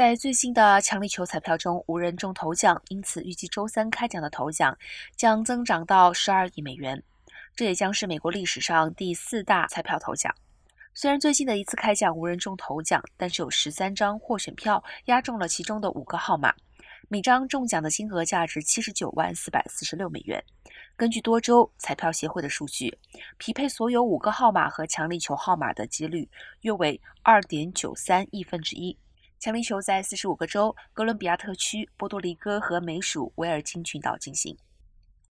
在最新的强力球彩票中，无人中头奖，因此预计周三开奖的头奖将增长到12亿美元，这也将是美国历史上第4大彩票头奖。虽然最近的一次开奖无人中头奖，但是有13张获选票押中了其中的5个号码，每张中奖的金额价值79万446美元。根据多州彩票协会的数据，匹配所有5个号码和强力球号码的几率约为 2.93 亿分之一。强力球在45个州、哥伦比亚特区、波多黎各和美属维尔京群岛进行。